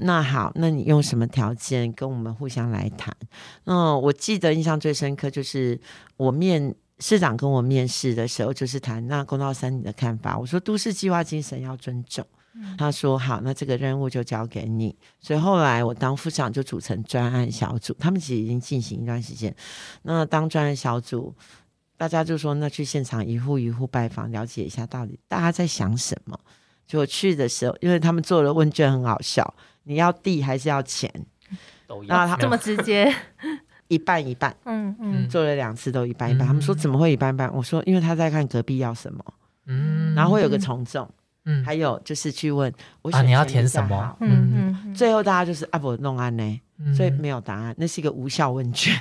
那好，那你用什么条件跟我们互相来谈。那我记得印象最深刻就是我市长跟我面试的时候，就是谈那公道3你的看法，我说都市计划精神要尊重，他说好，那这个任务就交给你。所以后来我当副市长就组成专案小组，他们其实已经进行一段时间。那当专案小组，大家就说那去现场一户一户拜访，了解一下到底大家在想什么。结果去的时候，因为他们做的问卷很好笑，你要地还是要钱，都要，这么直接一半一半，做了2次都一半一半，他们说怎么会一半一半，我说因为他在看隔壁要什么，然后会有个从众，还有就是去问我选你要填什么，最后大家就是不弄安呢，所以没有答案，那是一个无效问卷。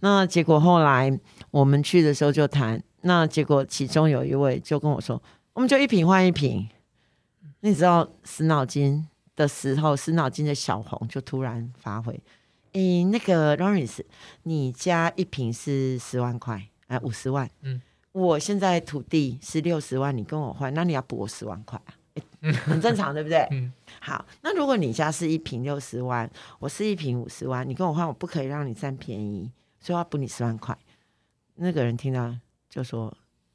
那结果后来我们去的时候就谈，那结果其中有一位就跟我说我们就一瓶换一瓶，你知道死脑筋的时候，死脑筋的小红就突然发挥，那个 Lawrence 你家一瓶是10万块，50万，我现在土地是60万，你跟我换，那你要补我10万块，很正常对不对？好，那如果你家是一瓶60万，我是一瓶50万，你跟我换，我不可以让你占便宜，所以我要补你10万块。那个人听到就说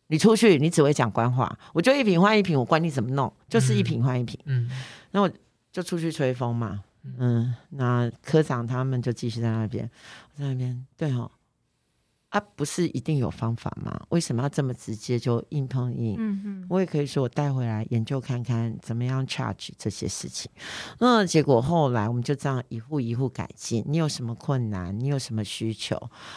你出去，你只会讲官话，我就一瓶换一瓶，我管你怎么弄，就是一瓶换一瓶。那我就出去吹风嘛，那科长他们就继续在那边，对哦，不是一定有方法吗？为什么要这么直接就硬碰硬？我也可以说我带回来研究看看怎么样 charge 这些事情。那结果后来我们就这样一户一户改进，你有什么困难，你有什么需求，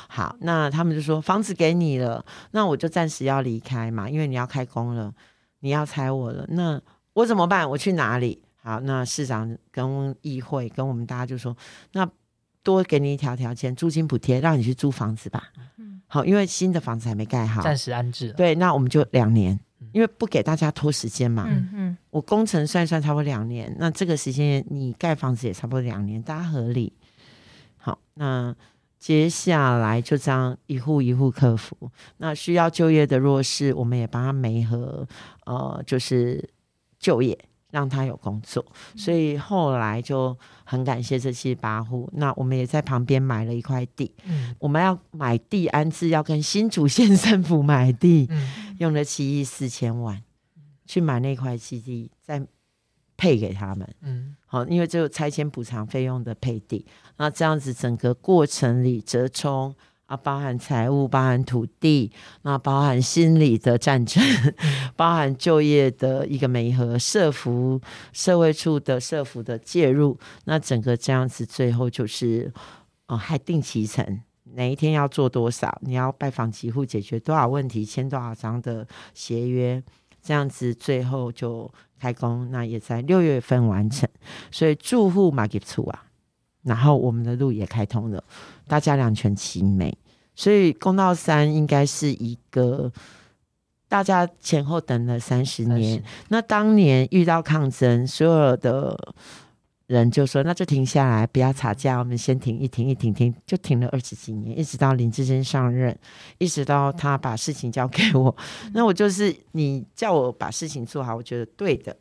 好，那他们就说房子给你了，那我就暂时要离开嘛，因为你要开工了，你要拆我了，那我怎么办？我去哪里？好，那市长跟议会跟我们大家就说，那多给你一条条件，租金补贴，让你去租房子吧。好，因为新的房子还没盖好，暂时安置了。对，那我们就2年，因为不给大家拖时间嘛。我工程算一算差不多2年，那这个时间你盖房子也差不多2年，大家合理。好，那接下来就这样一户一户克服。那需要就业的弱势，我们也帮他媒合，就是就业。让他有工作，所以后来就很感谢这78户。那我们也在旁边买了一块地，我们要买地安置，要跟新竹县政府买地，用了7亿4千万去买那块基地，再配给他们。好，因为就拆迁补偿费用的配地，那这样子整个过程里折冲。包含财务，包含土地，那包含心理的战争，包含就业的一个媒合，社会处的社福的介入，那整个这样子最后就是还定期成哪一天要做多少，你要拜访几户，解决多少问题，签多少张的协约，这样子最后就开工，那也在6月份完成。所以住户也入厝了，然后我们的路也开通了，大家两全其美。所以公道3应该是一个大家前后等了30年，那当年遇到抗争，所有的人就说那就停下来，不要吵架，我们先停一停一停停，就停了20几年，一直到林智坚上任，一直到他把事情交给我。那我就是你叫我把事情做好，我觉得对的，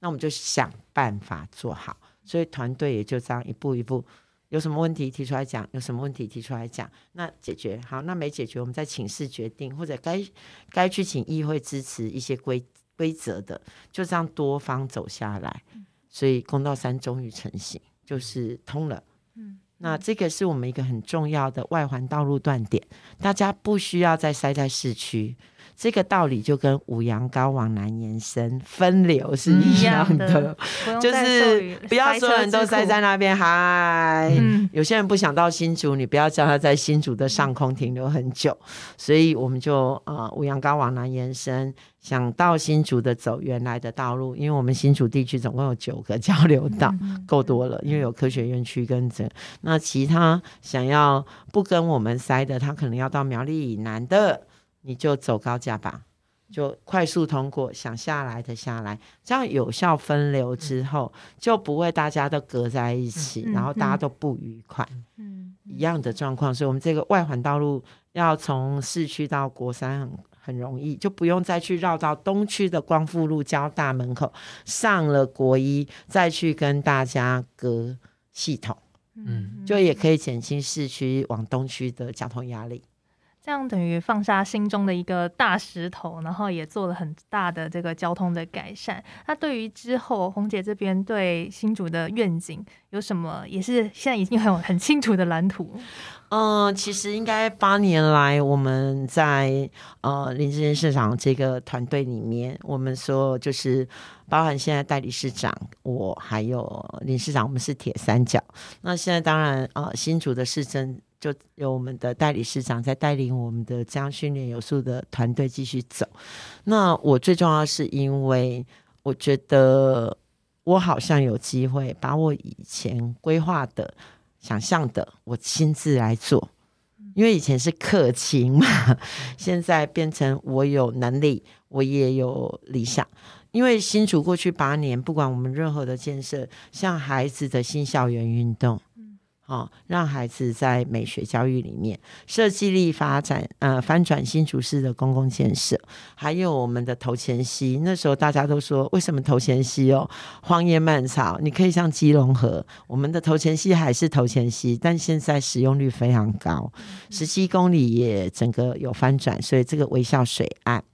那我们就想办法做好。所以团队也就这样一步一步，有什么问题提出来讲，有什么问题提出来讲，那解决好，那没解决我们再请示决定，或者该去请议会支持一些规则的，就这样多方走下来。所以公道3终于成型，就是通了。那这个是我们一个很重要的外环道路断点，大家不需要再塞在市区，这个道理就跟五羊高往南延伸分流是一样的，就是不要所有人都塞在那边。嗨，有些人不想到新竹，你不要叫他在新竹的上空停留很久。所以我们就五羊高往南延伸，想到新竹的走原来的道路，因为我们新竹地区总共有9个交流道，够多了，因为有科学院区跟着。那其他想要不跟我们塞的，他可能要到苗栗以南的，你就走高架吧，就快速通过，想下来的下来，这样有效分流之后，就不会大家都隔在一起，然后大家都不愉快，一样的状况。所以我们这个外环道路要从市区到国三很容易，就不用再去绕到东区的光复路交大门口，上了国一再去跟大家隔系统，就也可以减轻市区往东区的交通压力。这样等于放下心中的一个大石头，然后也做了很大的这个交通的改善。那对于之后红姐这边对新竹的愿景有什么，也是现在已经很清楚的蓝图？其实应该8年来我们在林智坚市长这个团队里面，我们说就是包含现在代理市长我还有林市长，我们是铁三角。那现在当然新竹的市政就有我们的代理市长在带领我们的这样训练有素的团队继续走。那我最重要是因为我觉得我好像有机会把我以前规划的想象的我亲自来做，因为以前是客卿嘛，现在变成我有能力我也有理想。因为新竹过去8年不管我们任何的建设，像孩子的新校园运动让孩子在美学教育里面，设计力发展翻转新竹市的公共建设，还有我们的头前溪。那时候大家都说为什么头前溪荒野蔓草，你可以像基隆河，我们的头前溪还是头前溪，但现在使用率非常高，17公里也整个有翻转，所以这个微笑水岸，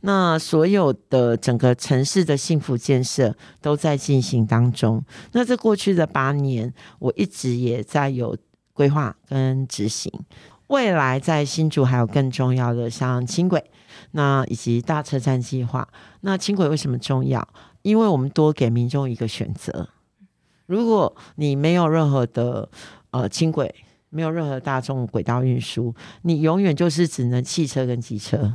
那所有的整个城市的幸福建设都在进行当中。那这过去的8年我一直也在有规划跟执行，未来在新竹还有更重要的像轻轨，那以及大车站计划。那轻轨为什么重要？因为我们多给民众一个选择，如果你没有任何的轻轨，没有任何大众轨道运输，你永远就是只能汽车跟机车，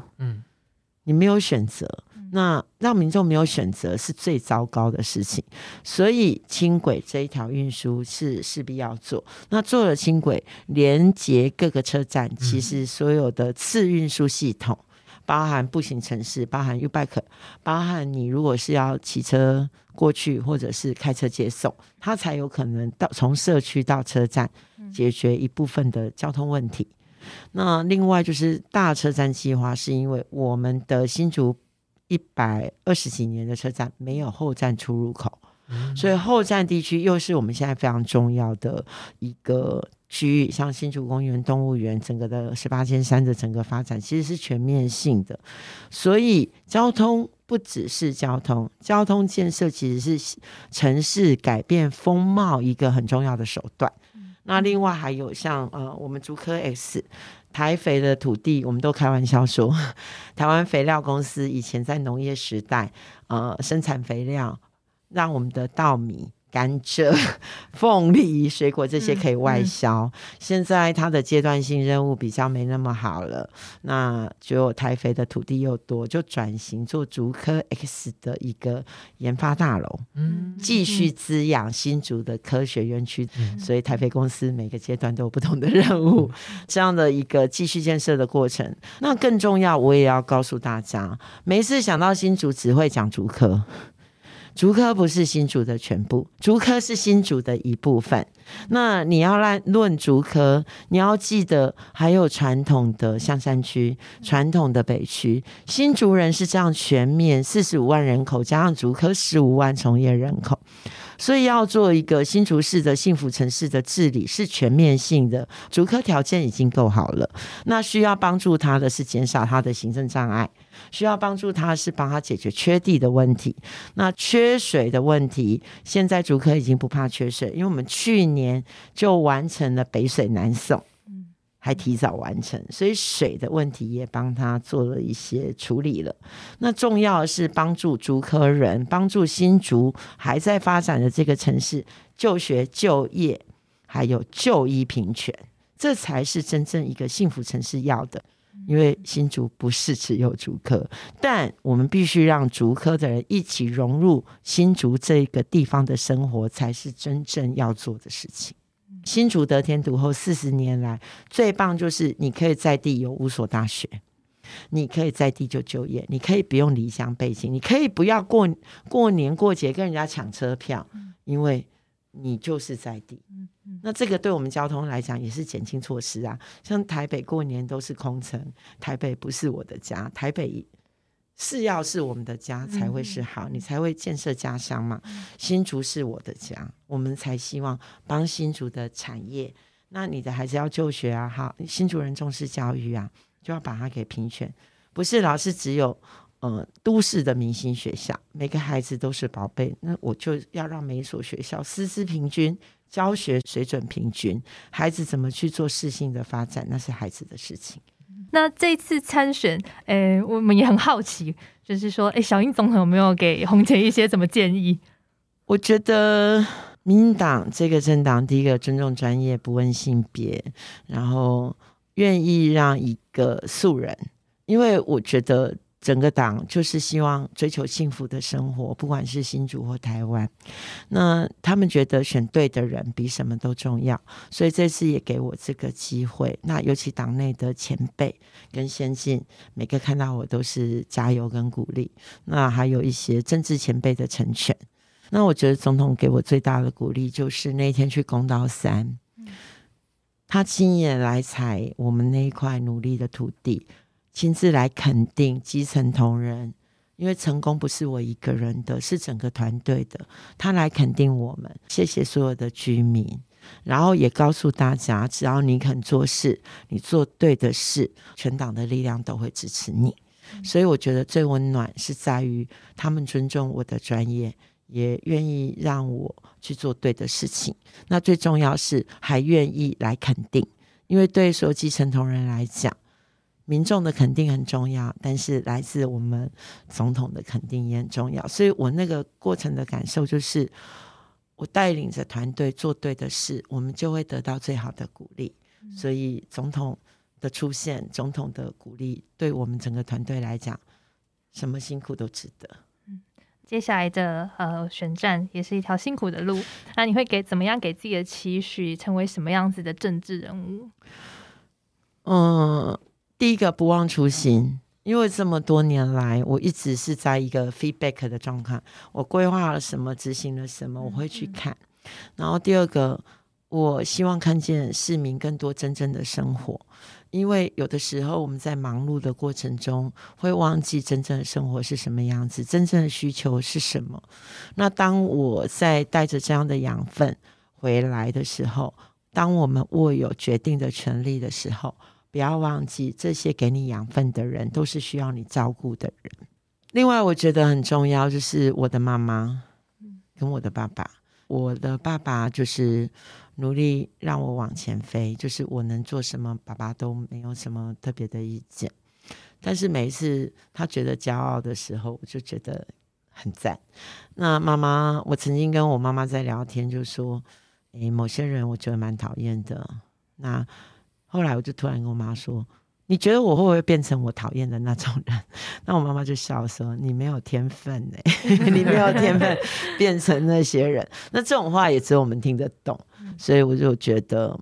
你没有选择。那让民众没有选择是最糟糕的事情，所以轻轨这一条运输是势必要做。那做了轻轨连接各个车站，其实所有的次运输系统，包含步行城市，包含 U-Bike， 包含你如果是要骑车过去或者是开车接送，它才有可能到从社区到车站解决一部分的交通问题。那另外就是大车站计划，是因为我们的新竹120几年的车站没有后站出入口，所以后站地区又是我们现在非常重要的一个区域，像新竹公园、动物园，整个的18尖山的整个发展其实是全面性的。所以交通不只是交通建设，其实是城市改变风貌一个很重要的手段。那另外还有像我们竹科 X 台肥的土地，我们都开玩笑说台湾肥料公司以前在农业时代生产肥料，让我们的稻米甘蔗、凤梨、水果这些可以外销，现在它的阶段性任务比较没那么好了，那就台肥的土地又多，就转型做竹科 X 的一个研发大楼，继续滋养新竹的科学园区，所以台肥公司每个阶段都有不同的任务，这样的一个继续建设的过程。那更重要，我也要告诉大家，每次想到新竹只会讲竹科，竹科不是新竹的全部，竹科是新竹的一部分。那你要论竹科，你要记得还有传统的象山区、传统的北区，新竹人是这样全面45万人口，加上竹科15万从业人口，所以要做一个新竹市的幸福城市的治理是全面性的。竹科条件已经够好了，那需要帮助他的是减少他的行政障碍，需要帮助他是帮他解决缺地的问题，那缺水的问题现在竹科已经不怕缺水，因为我们去年就完成了北水南送，还提早完成，所以水的问题也帮他做了一些处理了。那重要的是帮助竹科人，帮助新竹还在发展的这个城市就学、就业还有就医平权，这才是真正一个幸福城市要的。因为新竹不是只有竹科，但我们必须让竹科的人一起融入新竹这个地方的生活，才是真正要做的事情。新竹得天独厚40年来最棒，就是你可以在地有五所大学，你可以在地就业，你可以不用离乡背景，你可以不要过年过节跟人家抢车票，因为你就是在地。那这个对我们交通来讲也是减轻措施啊，像台北过年都是空城，台北不是我的家，台北是要是我们的家才会是好，你才会建设家乡嘛。新竹是我的家，我们才希望帮新竹的产业，那你的孩子要就学啊，好，新竹人重视教育啊，就要把它给平权，不是老是只有都市的明星学校，每个孩子都是宝贝，那我就要让每一所学校师资平均，教学水准平均，孩子怎么去做适性的发展，那是孩子的事情。那这次参选，我们也很好奇，就是说，小英总统有没有给洪姐一些什么建议？我觉得民进党这个政党，第一个尊重专业，不问性别，然后愿意让一个素人，因为我觉得整个党就是希望追求幸福的生活，不管是新竹或台湾，那他们觉得选对的人比什么都重要，所以这次也给我这个机会。那尤其党内的前辈跟先进，每个看到我都是加油跟鼓励，那还有一些政治前辈的成全。那我觉得总统给我最大的鼓励就是那天去公道山，他亲眼来踩我们那一块努力的土地，亲自来肯定基层同仁，因为成功不是我一个人的，是整个团队的，他来肯定我们，谢谢所有的居民，然后也告诉大家，只要你肯做事，你做对的事，全党的力量都会支持你。所以我觉得最温暖是在于他们尊重我的专业，也愿意让我去做对的事情，那最重要是还愿意来肯定，因为对所有基层同仁来讲，民众的肯定很重要，但是来自我们总统的肯定也很重要。所以我那个过程的感受就是，我带领着团队做对的事，我们就会得到最好的鼓励。所以总统的出现，总统的鼓励，对我们整个团队来讲，什么辛苦都值得。接下来的选战也是一条辛苦的路，那你会怎么样给自己的期许，成为什么样子的政治人物？第一个不忘初心，因为这么多年来我一直是在一个 feedback 的状况，我规划了什么，执行了什么，我会去看。然后第二个，我希望看见市民更多真正的生活，因为有的时候我们在忙碌的过程中会忘记真正的生活是什么样子，真正的需求是什么。那当我在带着这样的养分回来的时候，当我们握有决定的权利的时候，不要忘记这些给你养分的人都是需要你照顾的人。另外我觉得很重要就是我的妈妈跟我的爸爸，我的爸爸就是努力让我往前飞，就是我能做什么爸爸都没有什么特别的意见，但是每一次他觉得骄傲的时候，我就觉得很赞。那妈妈，我曾经跟我妈妈在聊天，就说某些人我觉得蛮讨厌的。那后来我就突然跟我妈说，你觉得我会不会变成我讨厌的那种人？那我妈妈就笑说，你没有天分你没有天分变成那些人。那这种话也只有我们听得懂，所以我就觉得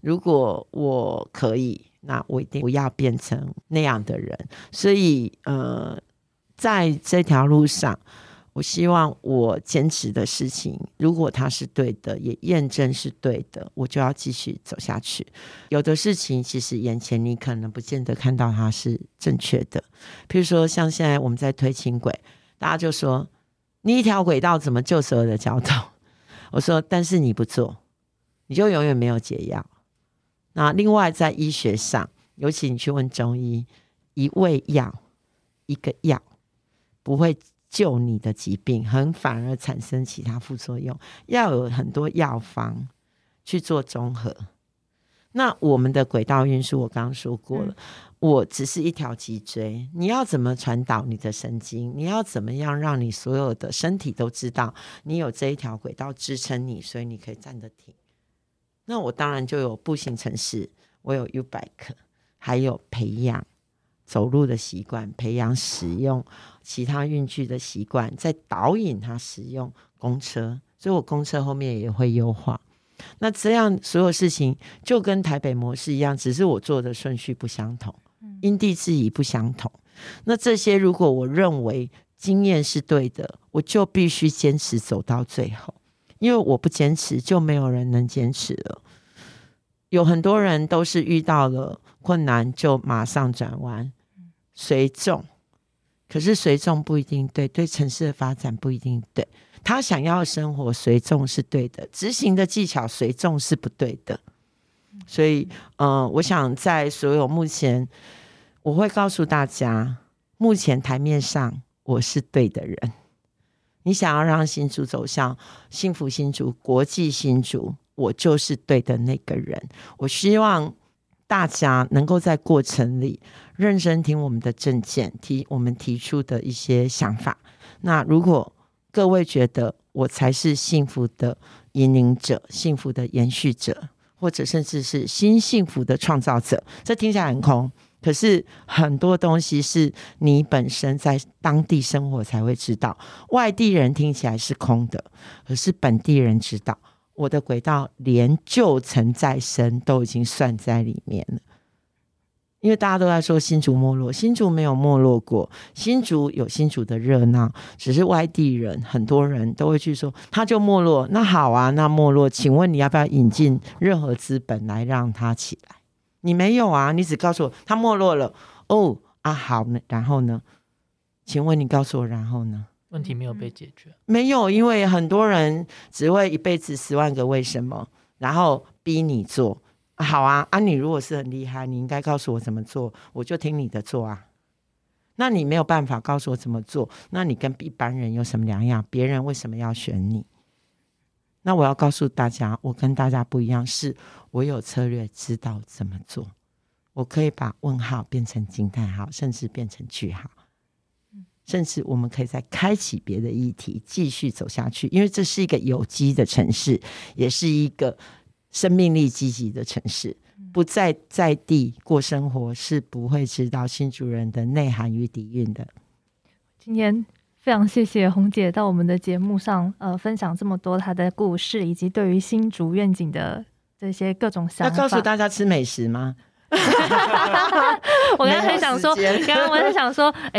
如果我可以，那我一定不要变成那样的人。所以在这条路上，我希望我坚持的事情，如果它是对的，也验证是对的，我就要继续走下去。有的事情其实眼前你可能不见得看到它是正确的，譬如说像现在我们在推轻轨，大家就说你一条轨道怎么救所有的交通？我说但是你不做，你就永远没有解药。那另外在医学上，尤其你去问中医，一味药一个药不会救你的疾病，很反而产生其他副作用，要有很多药方去做综合。那我们的轨道运输我刚刚说过了，我只是一条脊椎，你要怎么传导你的神经，你要怎么样让你所有的身体都知道你有这一条轨道支撑你，所以你可以站得挺。那我当然就有步行程式，我有 U-Bike， 还有培养走路的习惯，培养使用其他运具的习惯，再导引他使用公车，所以我公车后面也会优化。那这样所有事情就跟台北模式一样，只是我做的顺序不相同，因地制宜不相同。那这些如果我认为经验是对的，我就必须坚持走到最后，因为我不坚持就没有人能坚持了。有很多人都是遇到了困难就马上转弯随众，可是随众不一定对，对城市的发展不一定对，他想要生活随众是对的，执行的技巧随众是不对的。所以我想在所有目前我会告诉大家，目前台面上我是对的人。你想要让新竹走向幸福新竹、国际新竹，我就是对的那个人。我希望大家能够在过程里认真听我们的政见，听我们提出的一些想法。那如果各位觉得我才是幸福的引领者、幸福的延续者，或者甚至是新幸福的创造者，这听起来很空，可是很多东西是你本身在当地生活才会知道，外地人听起来是空的，可是本地人知道。我的轨道连旧城再生都已经算在里面了，因为大家都在说新竹没落，新竹没有没落过，新竹有新竹的热闹，只是外地人很多人都会去说他就没落，那好啊，那没落请问你要不要引进任何资本来让他起来？你没有啊，你只告诉我他没落了哦啊好，然后呢？请问你告诉我然后呢？问题没有被解决，没有，因为很多人只会一辈子10万个为什么，然后逼你做。好啊，你如果是很厉害，你应该告诉我怎么做，我就听你的做啊。那你没有办法告诉我怎么做，那你跟一般人有什么两样？别人为什么要选你？那我要告诉大家，我跟大家不一样，是我有策略知道怎么做，我可以把问号变成惊叹号，甚至变成句号，甚至我们可以再开启别的议题继续走下去，因为这是一个有机的城市，也是一个生命力积极的城市。不在地过生活是不会知道新竹人的内涵与底蕴的。今天非常谢谢洪姐到我们的节目上分享这么多她的故事，以及对于新竹愿景的这些各种想法。要告诉大家吃美食吗？我刚刚很想说，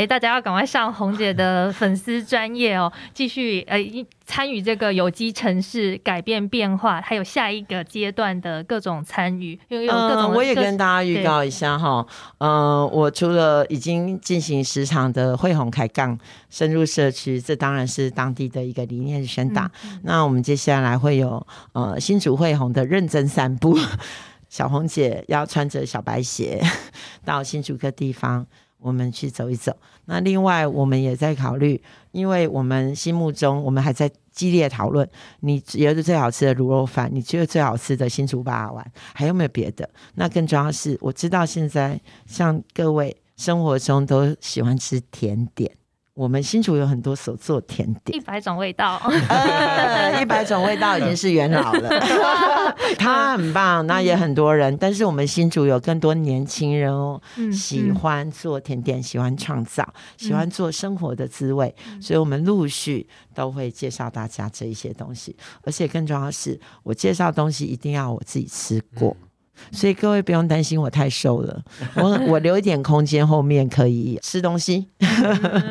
大家要赶快上洪姐的粉丝专页哦，继续参与这个有机城市改变变化，还有下一个阶段的各种参与，因为有各种我也跟大家预告一下哈，我除了已经进行10场的会鸿开杠深入社区，这当然是当地的一个理念宣达。那我们接下来会有新竹会鸿的认真散步。小洪姐要穿着小白鞋到新竹各地方我们去走一走。那另外我们也在考虑，因为我们心目中我们还在激烈讨论，你觉得最好吃的卤肉饭，你觉得最好吃的新竹八碗，还有没有别的？那更重要的是，我知道现在像各位生活中都喜欢吃甜点，我们新竹有很多手做甜点，100种味道，100种味道已经是元老了，他很棒，那也很多人，但是我们新竹有更多年轻人哦，喜欢做甜点，喜欢创造，喜欢做生活的滋味，所以我们陆续都会介绍大家这一些东西，而且更重要的是，我介绍东西一定要我自己吃过。所以各位不用担心我太瘦了， 我留一点空间后面可以吃东西、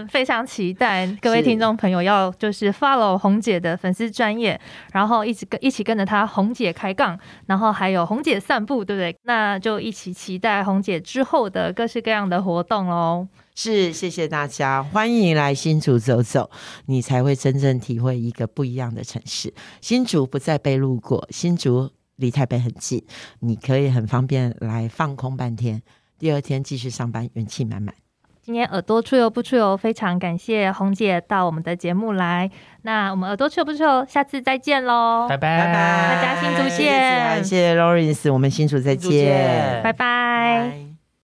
非常期待各位听众朋友要就是 follow 红姐的粉丝专页，然后一起跟着她红姐开杠，然后还有红姐散步，对不对？那就一起期待红姐之后的各式各样的活动咯。是，谢谢大家，欢迎来新竹走走，你才会真正体会一个不一样的城市。新竹不再被路过，新竹离台北很近，你可以很方便来放空半天，第二天继续上班，元气满满。今天耳朵出游不出游，非常感谢红姐到我们的节目来，那我们耳朵出游不出游下次再见咯，拜拜，大家新竹见，谢谢 Lawrence， 我们新竹再见，拜拜。